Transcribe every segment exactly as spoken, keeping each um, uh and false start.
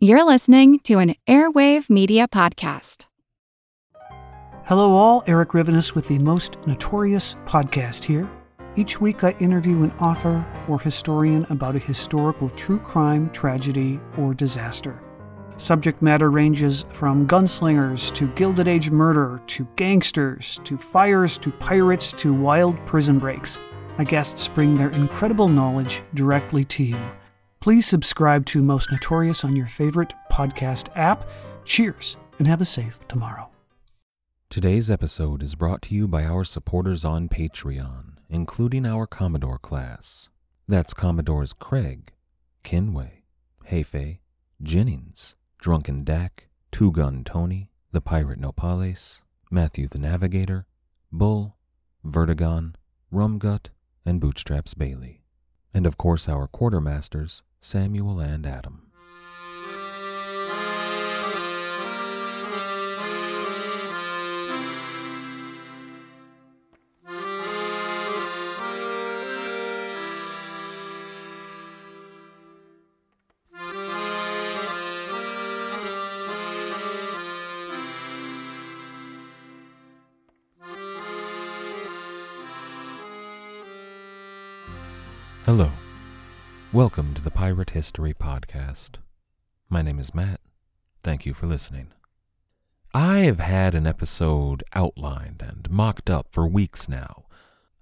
You're listening to an Airwave Media Podcast. Hello all, Eric Rivenus with the Most Notorious Podcast here. Each week I interview an author or historian about a historical true crime, tragedy, or disaster. Subject matter ranges from gunslingers to Gilded Age murder to gangsters to fires to pirates to wild prison breaks. My guests bring their incredible knowledge directly to you. Please subscribe to Most Notorious on your favorite podcast app. Cheers, and have a safe tomorrow. Today's episode is brought to you by our supporters on Patreon, including our Commodore class. That's Commodores Craig, Kenway, Hefei, Jennings, Drunken Dak, Two Gun Tony, the Pirate Nopales, Matthew the Navigator, Bull, Vertigon, Rumgut, and Bootstraps Bailey. And of course our quartermasters, Samuel and Adam. Hello. Welcome to the Pirate History Podcast. My name is Matt. Thank you for listening. I have had an episode outlined and mocked up for weeks now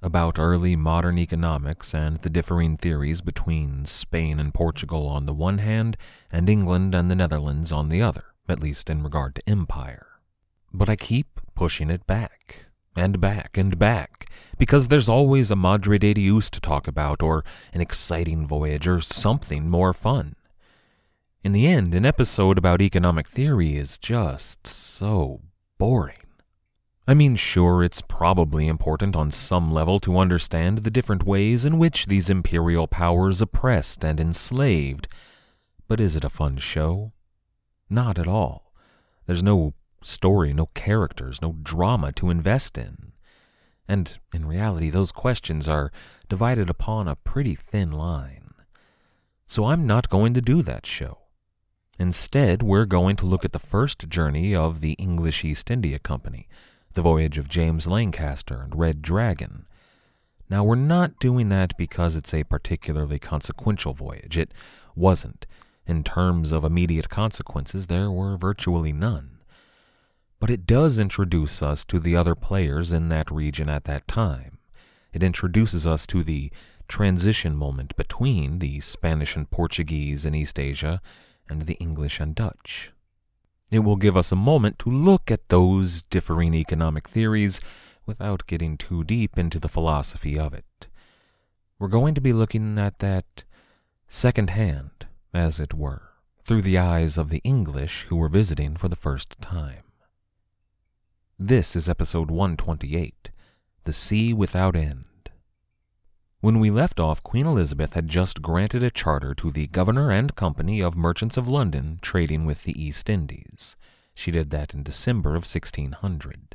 about early modern economics and the differing theories between Spain and Portugal on the one hand and England and the Netherlands on the other, at least in regard to empire. But I keep pushing it back. And back, and back, because there's always a Madre de Dios to talk about, or an exciting voyage, or something more fun. In the end, an episode about economic theory is just so boring. I mean, sure, it's probably important on some level to understand the different ways in which these imperial powers oppressed and enslaved, but is it a fun show? Not at all. There's no story, no characters, no drama to invest in. And in reality, those questions are divided upon a pretty thin line. So I'm not going to do that show. Instead, we're going to look at the first journey of the English East India Company, the voyage of James Lancaster and Red Dragon. Now, we're not doing that because it's a particularly consequential voyage. It wasn't. In terms of immediate consequences, there were virtually none. But it does introduce us to the other players in that region at that time. It introduces us to the transition moment between the Spanish and Portuguese in East Asia and the English and Dutch. It will give us a moment to look at those differing economic theories without getting too deep into the philosophy of it. We're going to be looking at that second hand, as it were, through the eyes of the English who were visiting for the first time. This is episode one twenty-eight, The Sea Without End. When we left off, Queen Elizabeth had just granted a charter to the Governor and Company of Merchants of London trading with the East Indies. She did that in December of sixteen hundred.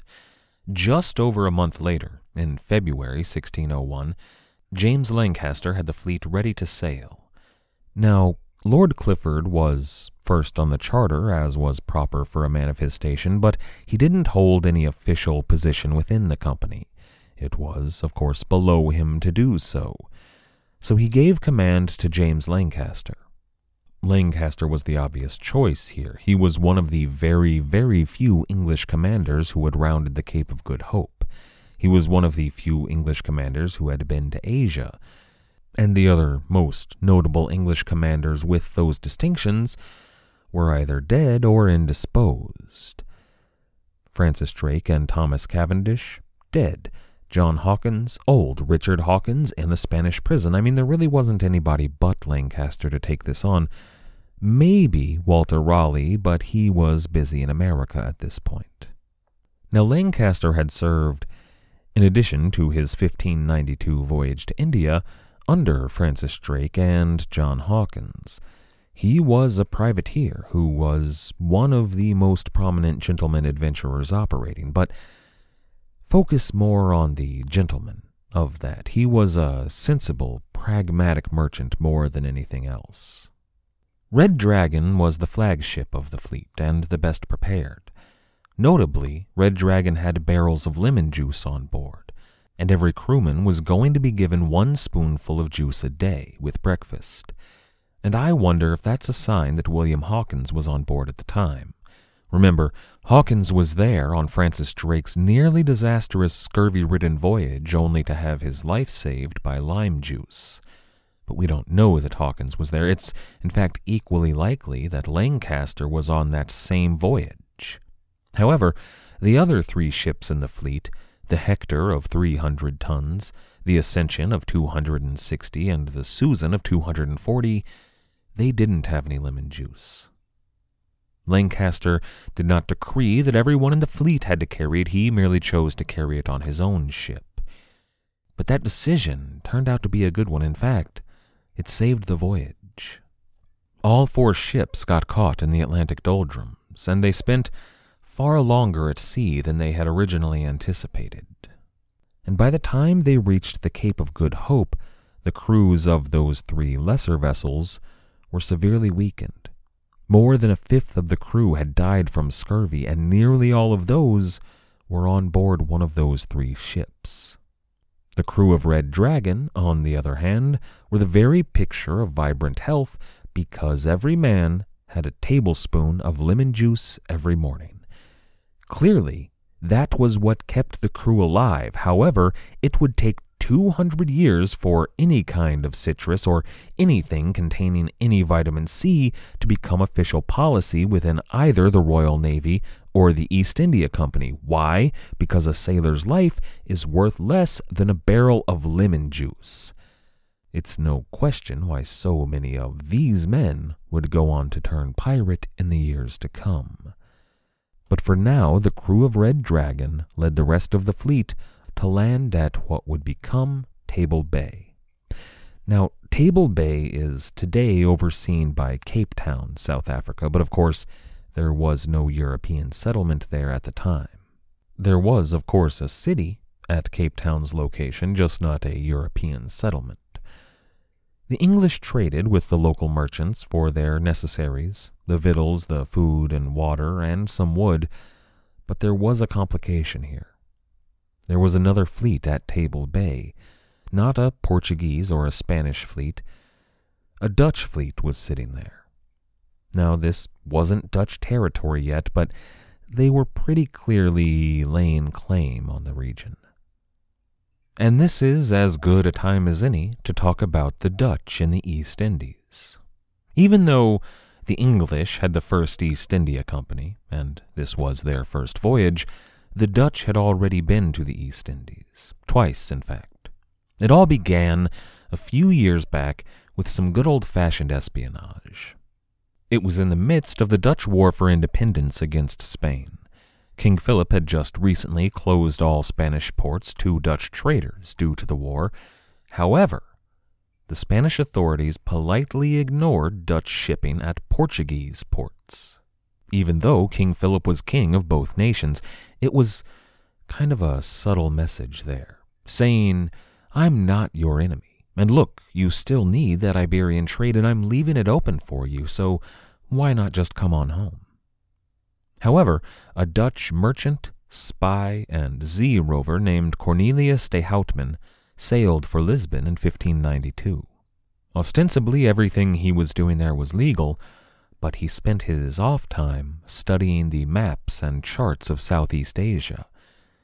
Just over a month later, in February sixteen oh one, James Lancaster had the fleet ready to sail. Now, Lord Clifford was first on the charter, as was proper for a man of his station, but he didn't hold any official position within the company. It was, of course, below him to do so. So he gave command to James Lancaster. Lancaster was the obvious choice here. He was one of the very, very few English commanders who had rounded the Cape of Good Hope. He was one of the few English commanders who had been to Asia. And the other most notable English commanders with those distinctions were either dead or indisposed. Francis Drake and Thomas Cavendish, dead. John Hawkins, old. Richard Hawkins in a Spanish prison. I mean, there really wasn't anybody but Lancaster to take this on. Maybe Walter Raleigh, but he was busy in America at this point. Now, Lancaster had served, in addition to his fifteen ninety-two voyage to India, under Francis Drake and John Hawkins. He was a privateer who was one of the most prominent gentleman adventurers operating, but focus more on the gentleman of that. He was a sensible, pragmatic merchant more than anything else. Red Dragon was the flagship of the fleet and the best prepared. Notably, Red Dragon had barrels of lemon juice on board, and every crewman was going to be given one spoonful of juice a day with breakfast. And I wonder if that's a sign that William Hawkins was on board at the time. Remember, Hawkins was there on Francis Drake's nearly disastrous scurvy-ridden voyage only to have his life saved by lime juice. But we don't know that Hawkins was there. It's, in fact, equally likely that Lancaster was on that same voyage. However, the other three ships in the fleet, the Hector of three hundred tons, the Ascension of two hundred sixty, and the Susan of two hundred forty, they didn't have any lemon juice. Lancaster did not decree that everyone in the fleet had to carry it. He merely chose to carry it on his own ship. But that decision turned out to be a good one. In fact, it saved the voyage. All four ships got caught in the Atlantic doldrums, and they spent far longer at sea than they had originally anticipated. And by the time they reached the Cape of Good Hope, the crews of those three lesser vessels were severely weakened. More than a fifth of the crew had died from scurvy, and nearly all of those were on board one of those three ships. The crew of Red Dragon, on the other hand, were the very picture of vibrant health because every man had a tablespoon of lemon juice every morning. Clearly, that was what kept the crew alive. However, it would take two hundred years for any kind of citrus or anything containing any vitamin C to become official policy within either the Royal Navy or the East India Company. Why? Because a sailor's life is worth less than a barrel of lemon juice. It's no question why so many of these men would go on to turn pirate in the years to come. But for now, the crew of Red Dragon led the rest of the fleet to land at what would become Table Bay. Now, Table Bay is today overseen by Cape Town, South Africa, but of course, there was no European settlement there at the time. There was, of course, a city at Cape Town's location, just not a European settlement. The English traded with the local merchants for their necessaries, the victuals, the food and water, and some wood, but there was a complication here. There was another fleet at Table Bay, not a Portuguese or a Spanish fleet. A Dutch fleet was sitting there. Now, this wasn't Dutch territory yet, but they were pretty clearly laying claim on the region. And this is as good a time as any to talk about the Dutch in the East Indies. Even though the English had the first East India Company, and this was their first voyage, the Dutch had already been to the East Indies, twice in fact. It all began a few years back with some good old-fashioned espionage. It was in the midst of the Dutch War for Independence against Spain. King Philip had just recently closed all Spanish ports to Dutch traders due to the war. However, the Spanish authorities politely ignored Dutch shipping at Portuguese ports. Even though King Philip was king of both nations, it was kind of a subtle message there, saying, I'm not your enemy, and look, you still need that Iberian trade, and I'm leaving it open for you, so why not just come on home? However, a Dutch merchant, spy, and sea rover named Cornelius de Houtman sailed for Lisbon in fifteen ninety-two. Ostensibly, everything he was doing there was legal, but he spent his off time studying the maps and charts of Southeast Asia.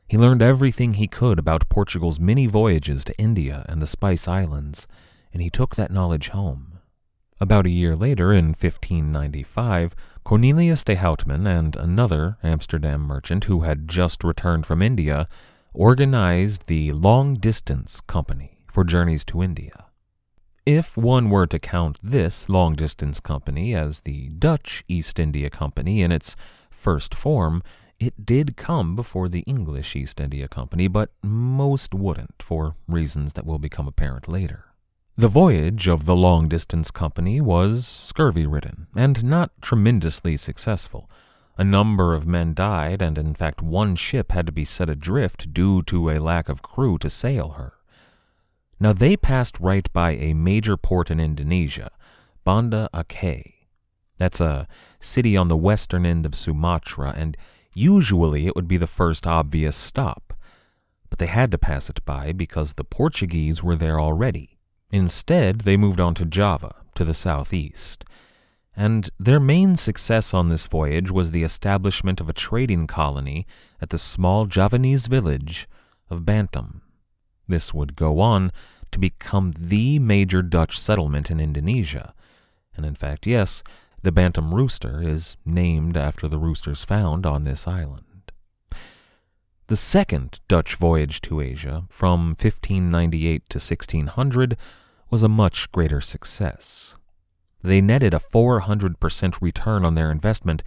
He learned everything he could about Portugal's many voyages to India and the Spice Islands, and he took that knowledge home. About a year later, in fifteen ninety-five, Cornelius de Houtman and another Amsterdam merchant who had just returned from India organized the Long Distance Company for journeys to India. If one were to count this long-distance company as the Dutch East India Company in its first form, it did come before the English East India Company, but most wouldn't, for reasons that will become apparent later. The voyage of the long-distance company was scurvy-ridden, and not tremendously successful. A number of men died, and in fact one ship had to be set adrift due to a lack of crew to sail her. Now, they passed right by a major port in Indonesia, Banda Aceh, That's a city on the western end of Sumatra, and usually it would be the first obvious stop. But they had to pass it by because the Portuguese were there already. Instead, they moved on to Java, to the southeast. And their main success on this voyage was the establishment of a trading colony at the small Javanese village of Bantam. This would go on to become the major Dutch settlement in Indonesia. And in fact, yes, the Bantam rooster is named after the roosters found on this island. The second Dutch voyage to Asia, from fifteen ninety-eight to sixteen hundred, was a much greater success. They netted a four hundred percent return on their investment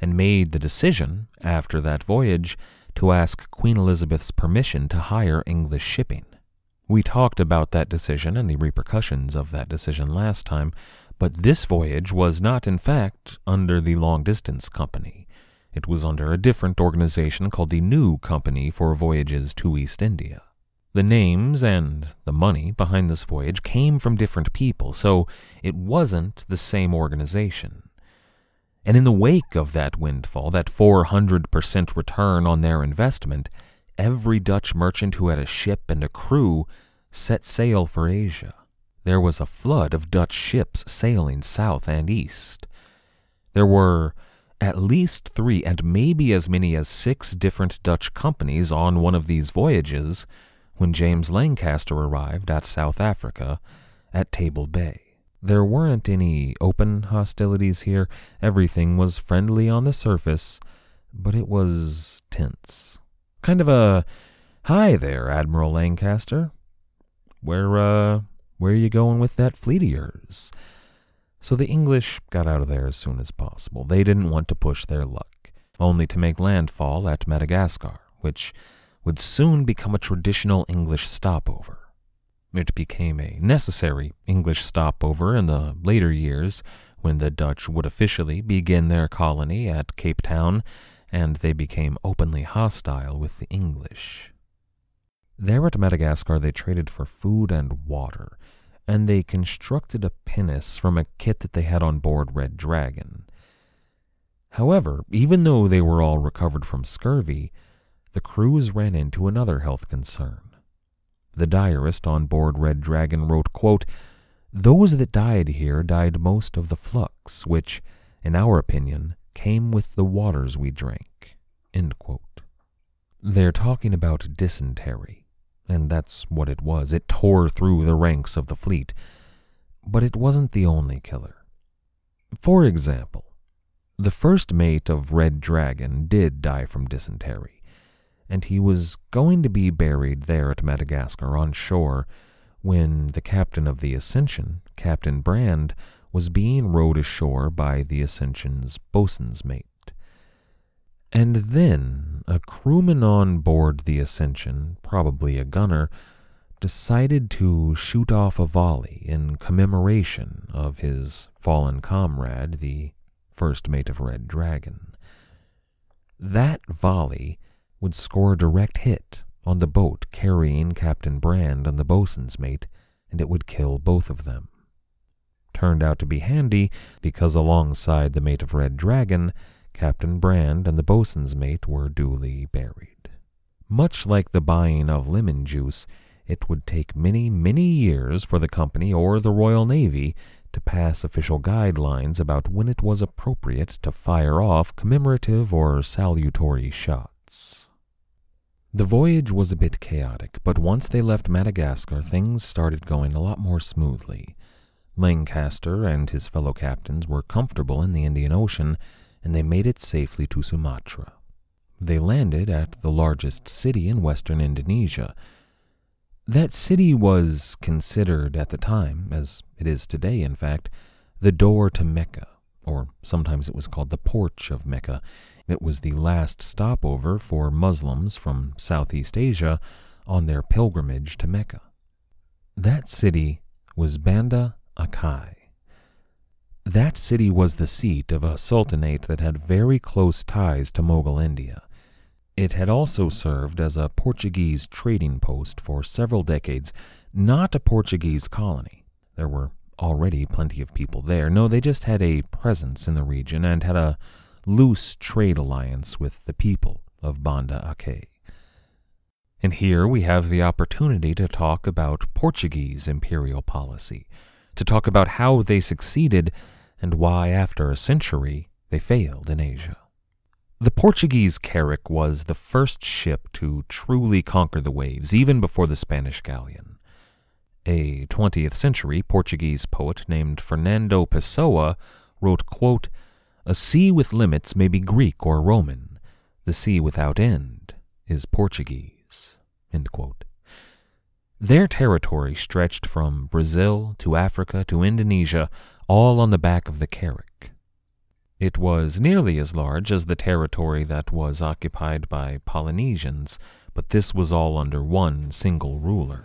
and made the decision, after that voyage, to ask Queen Elizabeth's permission to hire English shipping. We talked about that decision and the repercussions of that decision last time, but this voyage was not, in fact, under the Long Distance Company. It was under a different organization called the New Company for Voyages to East India. The names and the money behind this voyage came from different people, so it wasn't the same organization. And in the wake of that windfall, that four hundred percent return on their investment, every Dutch merchant who had a ship and a crew set sail for Asia. There was a flood of Dutch ships sailing south and east. There were at least three and maybe as many as six different Dutch companies on one of these voyages when James Lancaster arrived at South Africa at Table Bay. There weren't any open hostilities here. Everything was friendly on the surface, but it was tense. Kind of a, "Hi there, Admiral Lancaster. Where, uh, where are you going with that fleet of yours?" So the English got out of there as soon as possible. They didn't want to push their luck, only to make landfall at Madagascar, which would soon become a traditional English stopover. It became a necessary English stopover in the later years when the Dutch would officially begin their colony at Cape Town, and they became openly hostile with the English. There at Madagascar, they traded for food and water, and they constructed a pinnace from a kit that they had on board Red Dragon. However, even though they were all recovered from scurvy, the crews ran into another health concern. The diarist on board Red Dragon wrote, quote, "Those that died here died most of the flux, which, in our opinion, came with the waters we drank." End quote. They're talking about dysentery. And that's what it was. It tore through the ranks of the fleet. But it wasn't the only killer. For example, the first mate of Red Dragon did die from dysentery, and he was going to be buried there at Madagascar on shore when the captain of the Ascension, Captain Brand, was being rowed ashore by the Ascension's bosun's mate. And then a crewman on board the Ascension, probably a gunner, decided to shoot off a volley in commemoration of his fallen comrade, the first mate of Red Dragon. That volley would score a direct hit on the boat carrying Captain Brand and the bosun's mate, and it would kill both of them. Turned out to be handy because alongside the mate of Red Dragon, Captain Brand and the bosun's mate were duly buried. Much like the buying of lemon juice, it would take many, many years for the company or the Royal Navy to pass official guidelines about when it was appropriate to fire off commemorative or salutary shots. The voyage was a bit chaotic, but once they left Madagascar, things started going a lot more smoothly. Lancaster and his fellow captains were comfortable in the Indian Ocean, and they made it safely to Sumatra. They landed at the largest city in western Indonesia. That city was considered at the time, as it is today in fact, the door to Mecca, or sometimes it was called the Porch of Mecca. It was the last stopover for Muslims from Southeast Asia on their pilgrimage to Mecca. That city was Banda Aceh. That city was the seat of a sultanate that had very close ties to Mughal India. It had also served as a Portuguese trading post for several decades, not a Portuguese colony. There were already plenty of people there. No, they just had a presence in the region and had a loose trade alliance with the people of Banda Aceh. And here we have the opportunity to talk about Portuguese imperial policy, to talk about how they succeeded and why, after a century, they failed in Asia. The Portuguese carrack was the first ship to truly conquer the waves, even before the Spanish galleon. A twentieth century Portuguese poet named Fernando Pessoa wrote, quote, "A sea with limits may be Greek or Roman. The sea without end is Portuguese." End quote. Their territory stretched from Brazil to Africa to Indonesia, all on the back of the carrack. It was nearly as large as the territory that was occupied by Polynesians, but this was all under one single ruler.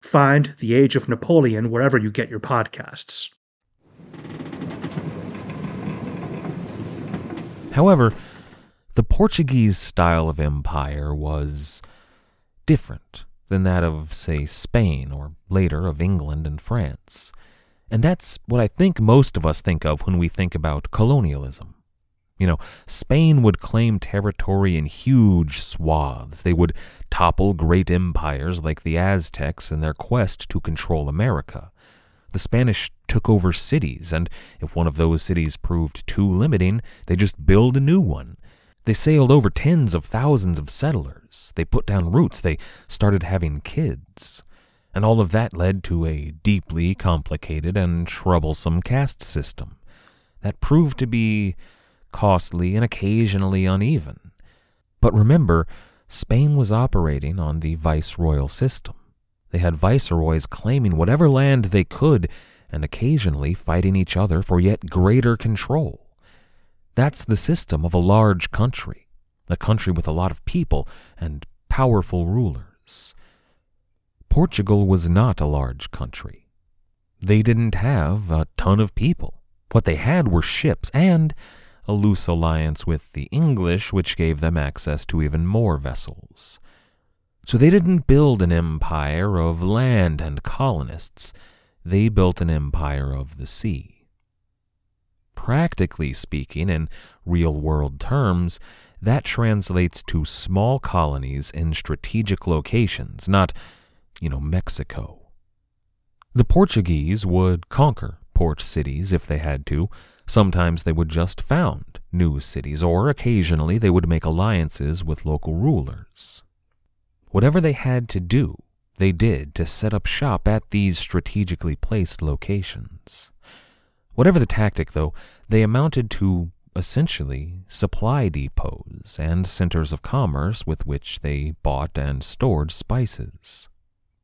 Find The Age of Napoleon wherever you get your podcasts. However, the Portuguese style of empire was different than that of, say, Spain, or later of England and France. And that's what I think most of us think of when we think about colonialism. You know, Spain would claim territory in huge swaths. They would topple great empires like the Aztecs in their quest to control America. The Spanish took over cities, and if one of those cities proved too limiting, they just build a new one. They sailed over tens of thousands of settlers. They put down roots. They started having kids. And all of that led to a deeply complicated and troublesome caste system that proved to be costly and occasionally uneven. But remember, Spain was operating on the viceroyal system. They had viceroys claiming whatever land they could and occasionally fighting each other for yet greater control. That's the system of a large country, a country with a lot of people and powerful rulers. Portugal was not a large country. They didn't have a ton of people. What they had were ships and a loose alliance with the English, which gave them access to even more vessels. So they didn't build an empire of land and colonists. They built an empire of the sea. Practically speaking, in real-world terms, that translates to small colonies in strategic locations, not, you know, Mexico. The Portuguese would conquer port cities if they had to. Sometimes they would just found new cities, or occasionally they would make alliances with local rulers. Whatever they had to do, they did to set up shop at these strategically placed locations. Whatever the tactic, though, they amounted to essentially supply depots and centers of commerce with which they bought and stored spices.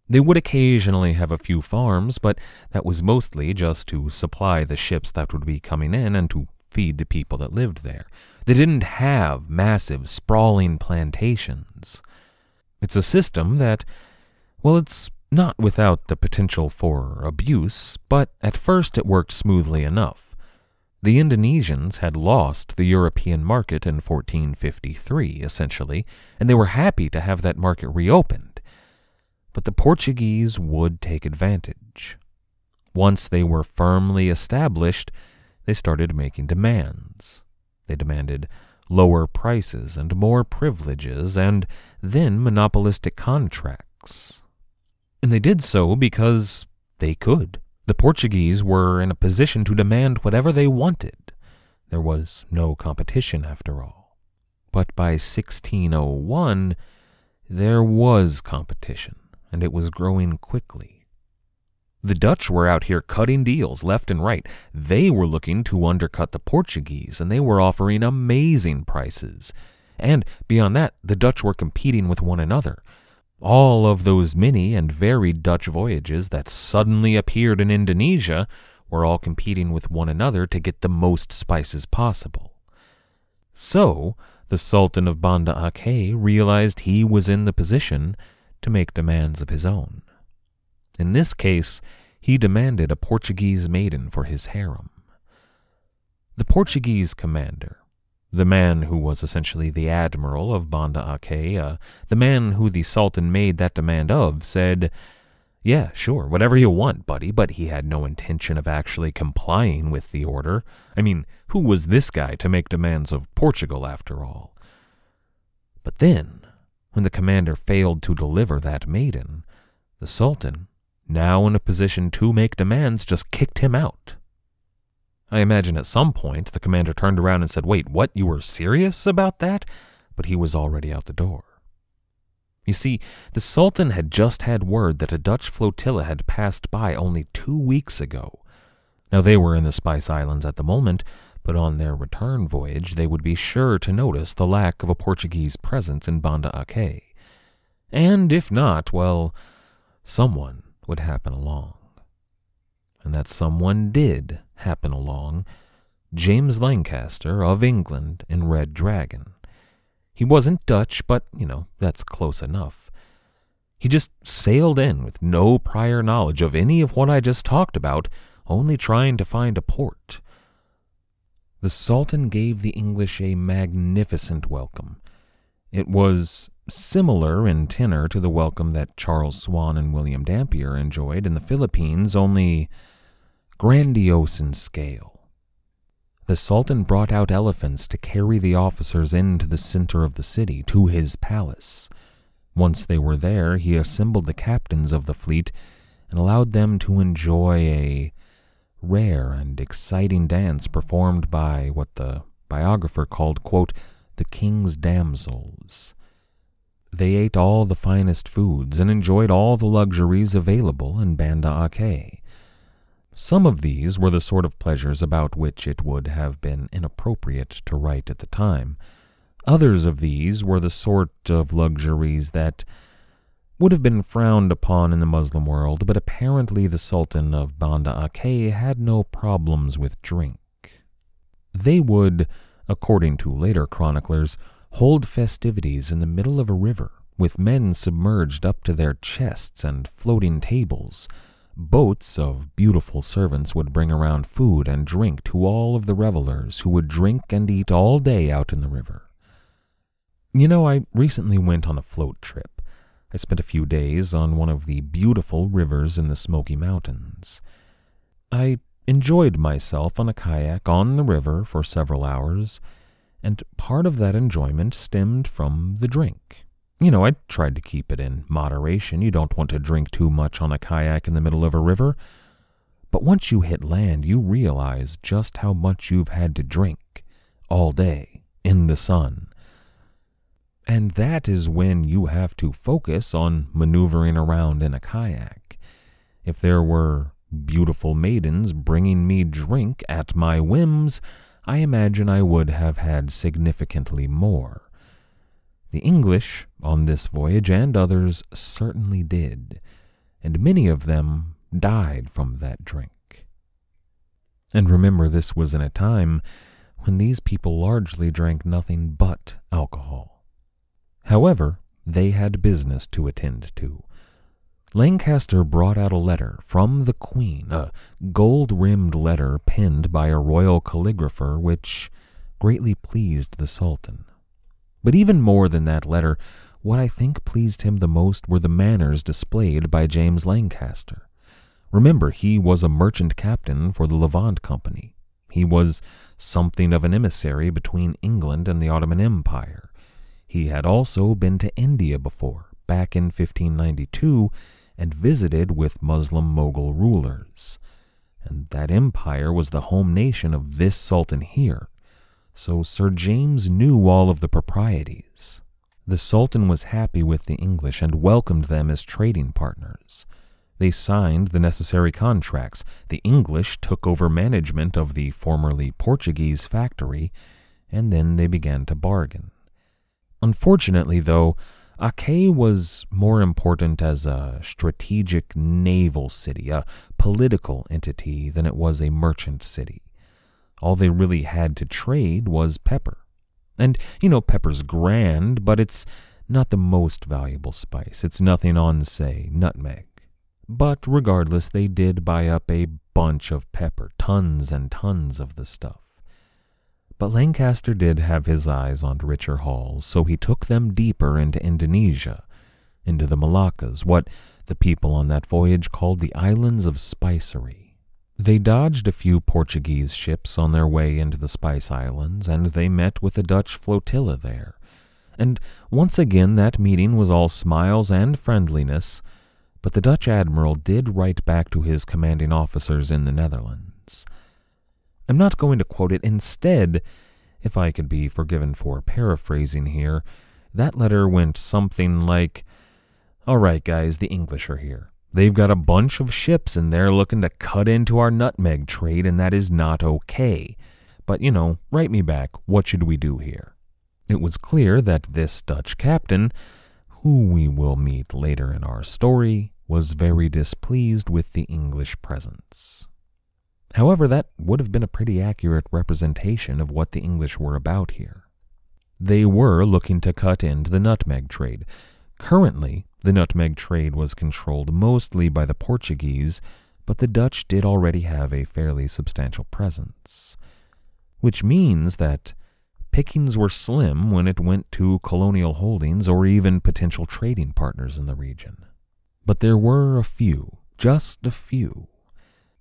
They would occasionally have a few farms, but that was mostly just to supply the ships that would be coming in and to feed the people that lived there. They didn't have massive, sprawling plantations. It's a system that, well, it's not without the potential for abuse, but at first it worked smoothly enough. The Indonesians had lost the European market in fourteen fifty-three, essentially, and they were happy to have that market reopened. But the Portuguese would take advantage. Once they were firmly established, they started making demands. They demanded lower prices and more privileges, and then monopolistic contracts. And they did so because they could. The Portuguese were in a position to demand whatever they wanted. There was no competition, after all. But by sixteen oh one, there was competition, and it was growing quickly. The Dutch were out here cutting deals left and right. They were looking to undercut the Portuguese, and they were offering amazing prices. And beyond that, the Dutch were competing with one another. All of those many and varied Dutch voyages that suddenly appeared in Indonesia were all competing with one another to get the most spices possible. So, the Sultan of Banda Aceh realized he was in the position to make demands of his own. In this case, he demanded a Portuguese maiden for his harem. The Portuguese commander, the man who was essentially the admiral of Banda Aceh, uh, the man who the Sultan made that demand of, said, "Yeah, sure, whatever you want, buddy," but he had no intention of actually complying with the order. I mean, who was this guy to make demands of Portugal, after all? But then, when the commander failed to deliver that maiden, the Sultan, now in a position to make demands, just kicked him out. I imagine at some point the commander turned around and said, "Wait, what? You were serious about that?" But he was already out the door. You see, the Sultan had just had word that a Dutch flotilla had passed by only two weeks ago. Now, they were in the Spice Islands at the moment, but on their return voyage they would be sure to notice the lack of a Portuguese presence in Banda Aceh. And if not, well, someone would happen along. And that someone did happen along, James Lancaster of England in Red Dragon. He wasn't Dutch, but, you know, that's close enough. He just sailed in with no prior knowledge of any of what I just talked about, only trying to find a port. The Sultan gave the English a magnificent welcome. It was similar in tenor to the welcome that Charles Swan and William Dampier enjoyed in the Philippines, only grandiose in scale. The Sultan brought out elephants to carry the officers into the center of the city, to his palace. Once they were there, he assembled the captains of the fleet and allowed them to enjoy a rare and exciting dance performed by what the biographer called, quote, "the king's damsels." They ate all the finest foods and enjoyed all the luxuries available in Banda Aceh. Some of these were the sort of pleasures about which it would have been inappropriate to write at the time. Others of these were the sort of luxuries that would have been frowned upon in the Muslim world, but apparently the Sultan of Banda Aceh had no problems with drink. They would, according to later chroniclers, hold festivities in the middle of a river, with men submerged up to their chests and floating tables. Boats of beautiful servants would bring around food and drink to all of the revelers, who would drink and eat all day out in the river. You know, I recently went on a float trip. I spent a few days on one of the beautiful rivers in the Smoky Mountains. I enjoyed myself on a kayak on the river for several hours, and part of that enjoyment stemmed from the drink. You know, I tried to keep it in moderation. You don't want to drink too much on a kayak in the middle of a river. But once you hit land, you realize just how much you've had to drink all day in the sun. And that is when you have to focus on maneuvering around in a kayak. If there were beautiful maidens bringing me drink at my whims, I imagine I would have had significantly more. The English, on this voyage and others, certainly did, and many of them died from that drink. And remember, this was in a time when these people largely drank nothing but alcohol. However, they had business to attend to. Lancaster brought out a letter from the Queen, a gold-rimmed letter penned by a royal calligrapher, which greatly pleased the Sultan. But even more than that letter, what I think pleased him the most were the manners displayed by James Lancaster. Remember, he was a merchant captain for the Levant Company. He was something of an emissary between England and the Ottoman Empire. He had also been to India before, back in fifteen ninety-two, and visited with Muslim Mughal rulers. And that empire was the home nation of this sultan here, so Sir James knew all of the proprieties. The sultan was happy with the English and welcomed them as trading partners. They signed the necessary contracts. The English took over management of the formerly Portuguese factory, and then they began to bargain. Unfortunately, though, Aceh was more important as a strategic naval city, a political entity, than it was a merchant city. All they really had to trade was pepper. And, you know, pepper's grand, but it's not the most valuable spice. It's nothing on, say, nutmeg. But regardless, they did buy up a bunch of pepper, tons and tons of the stuff. But Lancaster did have his eyes on richer hauls, so he took them deeper into Indonesia, into the Malaccas, what the people on that voyage called the Islands of Spicery. They dodged a few Portuguese ships on their way into the Spice Islands, and they met with a Dutch flotilla there. And once again that meeting was all smiles and friendliness, but the Dutch admiral did write back to his commanding officers in the Netherlands. I'm not going to quote it. Instead, if I could be forgiven for paraphrasing here, that letter went something like, "All right, guys, the English are here. They've got a bunch of ships and they're looking to cut into our nutmeg trade, and that is not okay. But, you know, write me back. What should we do here?" It was clear that this Dutch captain, who we will meet later in our story, was very displeased with the English presence. However, that would have been a pretty accurate representation of what the English were about here. They were looking to cut into the nutmeg trade. Currently, the nutmeg trade was controlled mostly by the Portuguese, but the Dutch did already have a fairly substantial presence. Which means that pickings were slim when it went to colonial holdings or even potential trading partners in the region. But there were a few, just a few.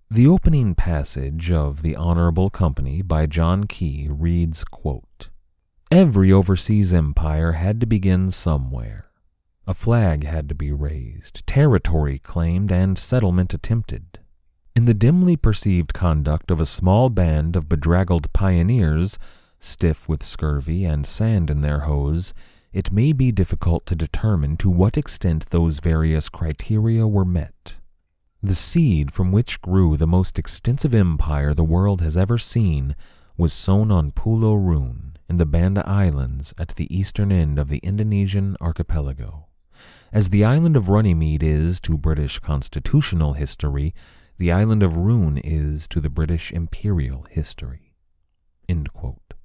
The opening passage of The Honorable Company by John Key reads, quote, "Every overseas empire had to begin somewhere. A flag had to be raised, territory claimed, and settlement attempted. In the dimly perceived conduct of a small band of bedraggled pioneers, stiff with scurvy and sand in their hose, it may be difficult to determine to what extent those various criteria were met. The seed from which grew the most extensive empire the world has ever seen was sown on Pulo Run in the Banda Islands at the eastern end of the Indonesian archipelago. As the island of Runnymede is to British constitutional history, the island of Run is to the British imperial history." End quote.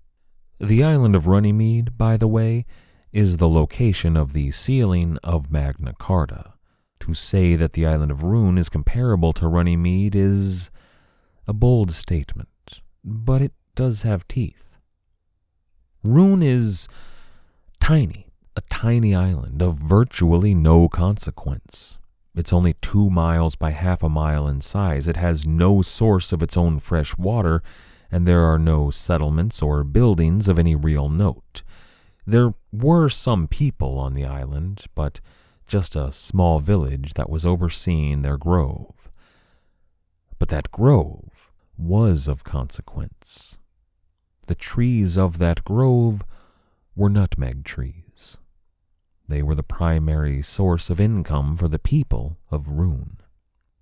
The island of Runnymede, by the way, is the location of the sealing of Magna Carta. To say that the island of Run is comparable to Runnymede is a bold statement, but it does have teeth. Run is tiny, a tiny island of virtually no consequence. It's only two miles by half a mile in size. It has no source of its own fresh water, and there are no settlements or buildings of any real note. There were some people on the island, but just a small village that was overseeing their grove. But that grove was of consequence. The trees of that grove were nutmeg trees. They were the primary source of income for the people of Roon.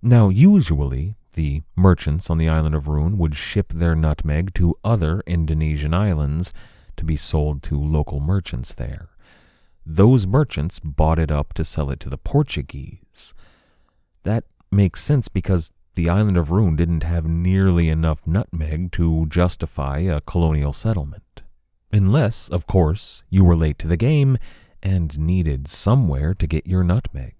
Now, usually, the merchants on the island of Roon would ship their nutmeg to other Indonesian islands to be sold to local merchants there. Those merchants bought it up to sell it to the Portuguese. That makes sense because the island of Roon didn't have nearly enough nutmeg to justify a colonial settlement. Unless, of course, you were late to the game and needed somewhere to get your nutmeg.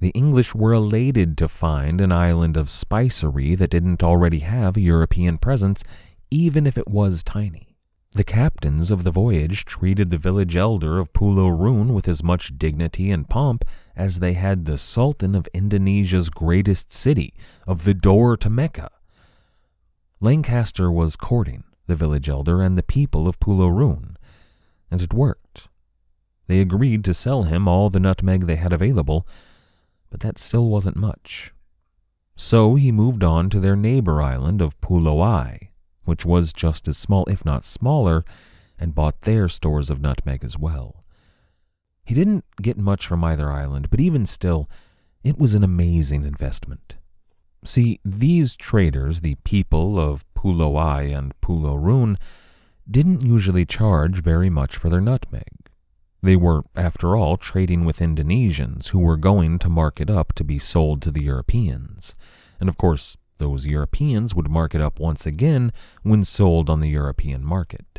The English were elated to find an island of spicery that didn't already have a European presence, even if it was tiny. The captains of the voyage treated the village elder of Pulo Run with as much dignity and pomp as they had the Sultan of Indonesia's greatest city, of the door to Mecca. Lancaster was courting the village elder and the people of Pulo Run, and it worked. They agreed to sell him all the nutmeg they had available, but that still wasn't much. So he moved on to their neighbor island of Pulo Ai, which was just as small, if not smaller, and bought their stores of nutmeg as well. He didn't get much from either island, but even still, it was an amazing investment. See, these traders, the people of Pulo Ai and Pulo Run, didn't usually charge very much for their nutmeg. They were, after all, trading with Indonesians who were going to mark it up to be sold to the Europeans. And of course, those Europeans would mark it up once again when sold on the European market.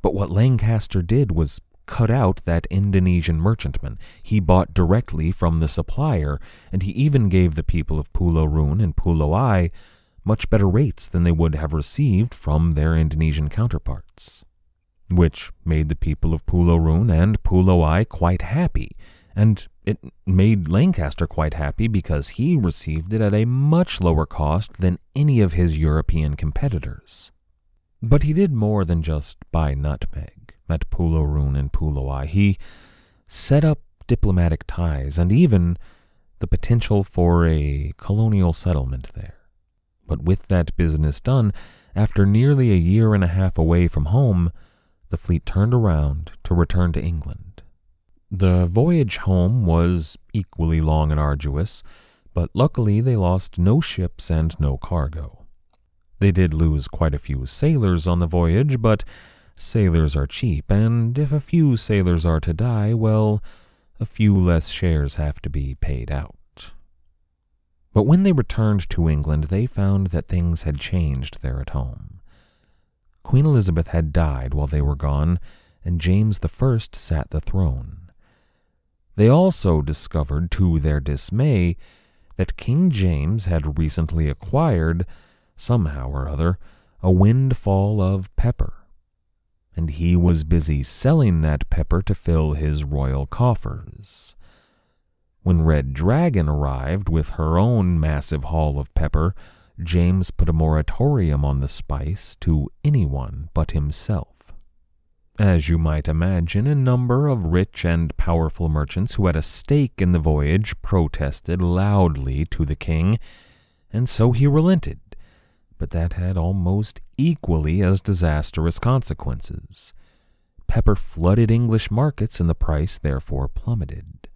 But what Lancaster did was cut out that Indonesian merchantman. He bought directly from the supplier, and he even gave the people of Pulo Run and Pulo Ai much better rates than they would have received from their Indonesian counterparts, which made the people of Pulo Run and Pulo Ai quite happy, and it made Lancaster quite happy because he received it at a much lower cost than any of his European competitors. But he did more than just buy nutmeg at Pulo Run and Pulo Ai. He set up diplomatic ties and even the potential for a colonial settlement there. But with that business done, after nearly a year and a half away from home, the fleet turned around to return to England. The voyage home was equally long and arduous, but luckily they lost no ships and no cargo. They did lose quite a few sailors on the voyage, but sailors are cheap, and if a few sailors are to die, well, a few less shares have to be paid out. But when they returned to England, they found that things had changed there at home. Queen Elizabeth had died while they were gone, and James the First sat the throne. They also discovered, to their dismay, that King James had recently acquired, somehow or other, a windfall of pepper, and he was busy selling that pepper to fill his royal coffers. When Red Dragon arrived with her own massive haul of pepper, James put a moratorium on the spice to anyone but himself. As you might imagine, a number of rich and powerful merchants who had a stake in the voyage protested loudly to the king, and so he relented, but that had almost equally as disastrous consequences. Pepper flooded English markets and the price therefore plummeted.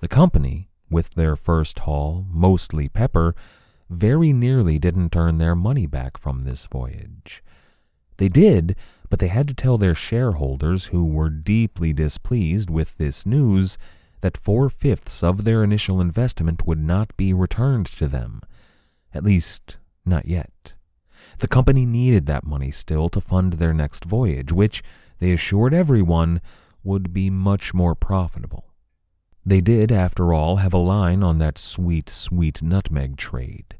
The company, with their first haul, mostly pepper, very nearly didn't earn their money back from this voyage. They did, but they had to tell their shareholders, who were deeply displeased with this news, that four-fifths of their initial investment would not be returned to them, at least not yet. The company needed that money still to fund their next voyage, which, they assured everyone, would be much more profitable. They did, after all, have a line on that sweet, sweet nutmeg trade,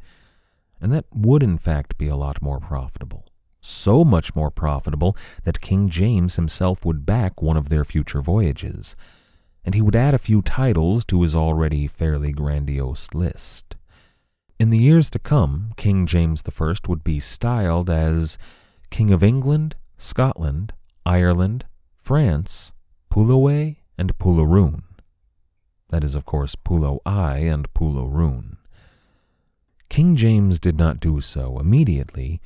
and that would in fact be a lot more profitable. So much more profitable that King James himself would back one of their future voyages, and he would add a few titles to his already fairly grandiose list. In the years to come, King James the First would be styled as King of England, Scotland, Ireland, France, Pulo Ai, and Pulo Run. That is, of course, Pulo Ai and Pulo Run. King James did not do so immediately,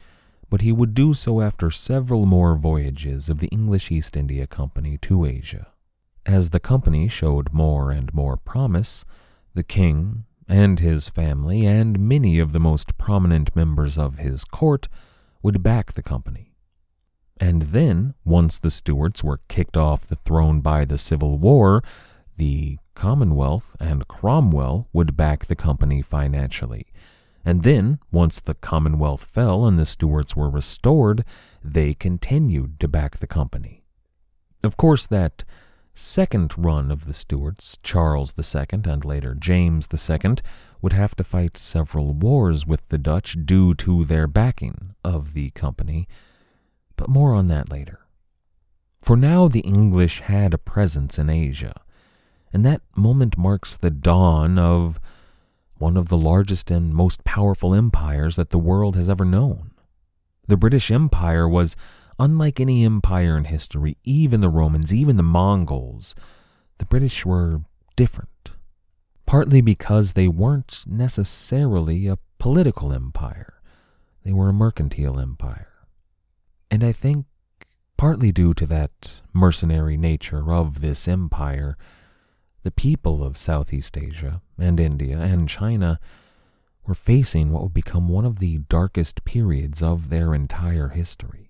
but he would do so after several more voyages of the English East India Company to Asia. As the company showed more and more promise, the king and his family and many of the most prominent members of his court would back the company. And then, once the Stuarts were kicked off the throne by the Civil War, the Commonwealth and Cromwell would back the company financially. And then, once the Commonwealth fell and the Stuarts were restored, they continued to back the company. Of course, that second run of the Stuarts, Charles the Second and later James the Second, would have to fight several wars with the Dutch due to their backing of the company, but more on that later. For now, the English had a presence in Asia, and that moment marks the dawn of one of the largest and most powerful empires that the world has ever known. The British Empire was unlike any empire in history, even the Romans, even the Mongols. The British were different, partly because they weren't necessarily a political empire. They were a mercantile empire. And I think, partly due to that mercenary nature of this empire, the people of Southeast Asia and India and China were facing what would become one of the darkest periods of their entire history.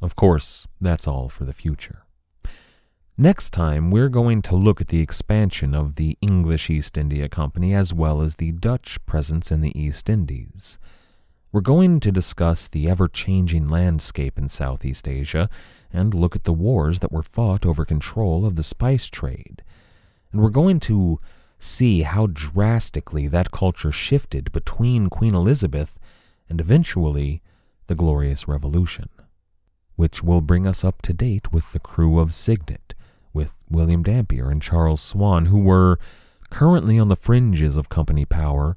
Of course, that's all for the future. Next time, we're going to look at the expansion of the English East India Company as well as the Dutch presence in the East Indies. We're going to discuss the ever-changing landscape in Southeast Asia and look at the wars that were fought over control of the spice trade. And we're going to see how drastically that culture shifted between Queen Elizabeth and eventually the Glorious Revolution, which will bring us up to date with the crew of Signet, with William Dampier and Charles Swan, who were currently on the fringes of company power,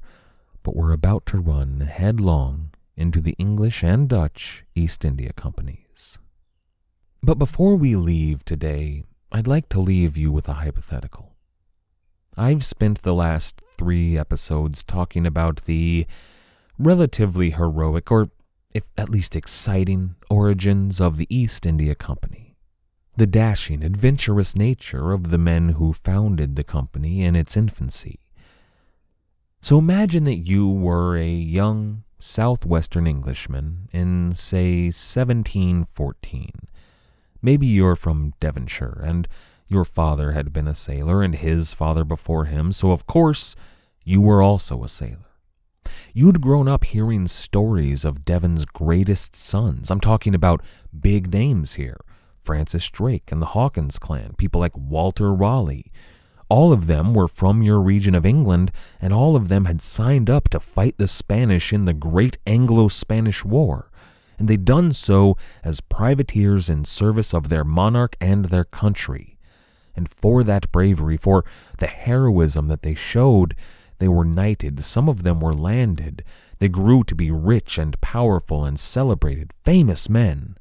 but we're about to run headlong into the English and Dutch East India Companies. But before we leave today, I'd like to leave you with a hypothetical. I've spent the last three episodes talking about the relatively heroic, or if at least exciting, origins of the East India Company, the dashing, adventurous nature of the men who founded the company in its infancy. So imagine that you were a young southwestern Englishman in, say, seventeen fourteen. Maybe you're from Devonshire, and your father had been a sailor, and his father before him, so of course you were also a sailor. You'd grown up hearing stories of Devon's greatest sons. I'm talking about big names here. Francis Drake and the Hawkins clan, people like Walter Raleigh. All of them were from your region of England, and all of them had signed up to fight the Spanish in the Great Anglo-Spanish War, and they'd done so as privateers in service of their monarch and their country. And for that bravery, for the heroism that they showed, they were knighted, some of them were landed, they grew to be rich and powerful and celebrated, famous men.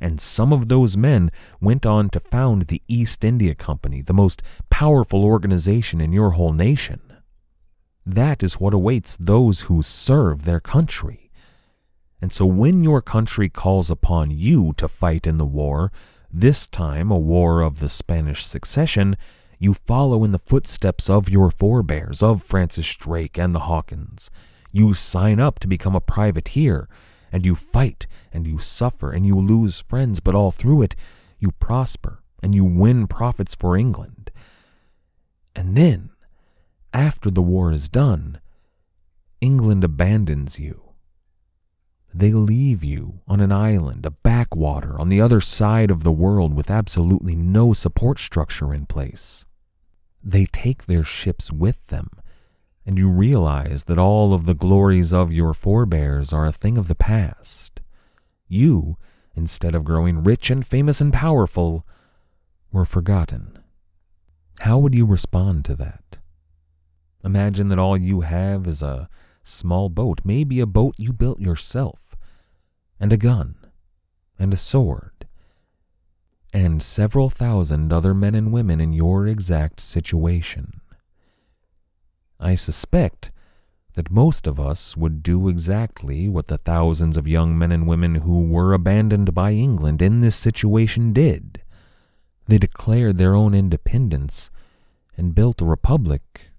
And some of those men went on to found the East India Company, the most powerful organization in your whole nation. That is what awaits those who serve their country. And so when your country calls upon you to fight in the war, this time a war of the Spanish succession, you follow in the footsteps of your forebears, of Francis Drake and the Hawkins. You sign up to become a privateer, and you fight, and you suffer, and you lose friends, but all through it, you prosper, and you win profits for England. And then, after the war is done, England abandons you. They leave you on an island, a backwater, on the other side of the world with absolutely no support structure in place. They take their ships with them, and you realize that all of the glories of your forebears are a thing of the past. You, instead of growing rich and famous and powerful, were forgotten. How would you respond to that? Imagine that all you have is a small boat, maybe a boat you built yourself, and a gun, and a sword, and several thousand other men and women in your exact situation. I suspect that most of us would do exactly what the thousands of young men and women who were abandoned by England in this situation did. They declared their own independence and built a republic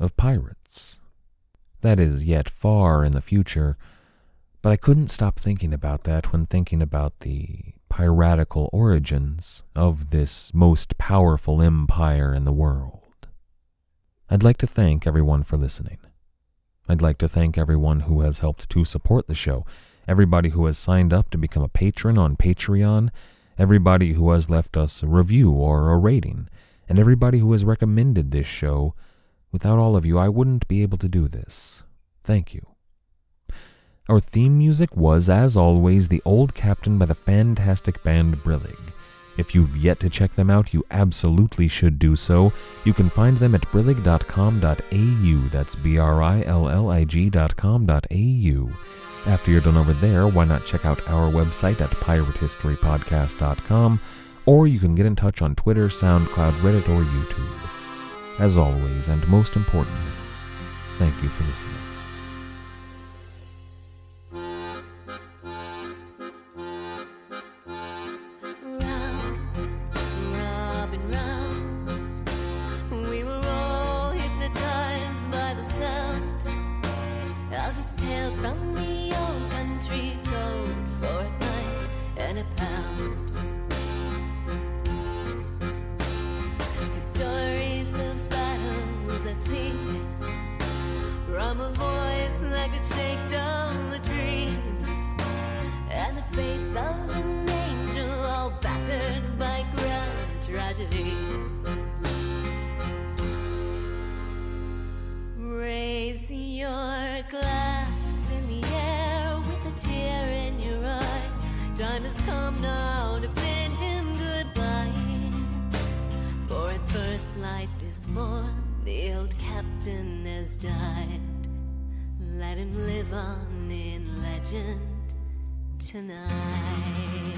of pirates. That is yet far in the future, but I couldn't stop thinking about that when thinking about the piratical origins of this most powerful empire in the world. I'd like to thank everyone for listening. I'd like to thank everyone who has helped to support the show, everybody who has signed up to become a patron on Patreon, everybody who has left us a review or a rating, and everybody who has recommended this show. Without all of you, I wouldn't be able to do this. Thank you. Our theme music was, as always, The Old Captain by the fantastic band Brillig. If you've yet to check them out, you absolutely should do so. You can find them at brillig dot com dot a u. That's B R I L L I G dot com dot a u. After you're done over there, why not check out our website at pirate history podcast dot com, or you can get in touch on Twitter, SoundCloud, Reddit, or YouTube. As always, and most importantly, thank you for listening. Let him live on in legend tonight.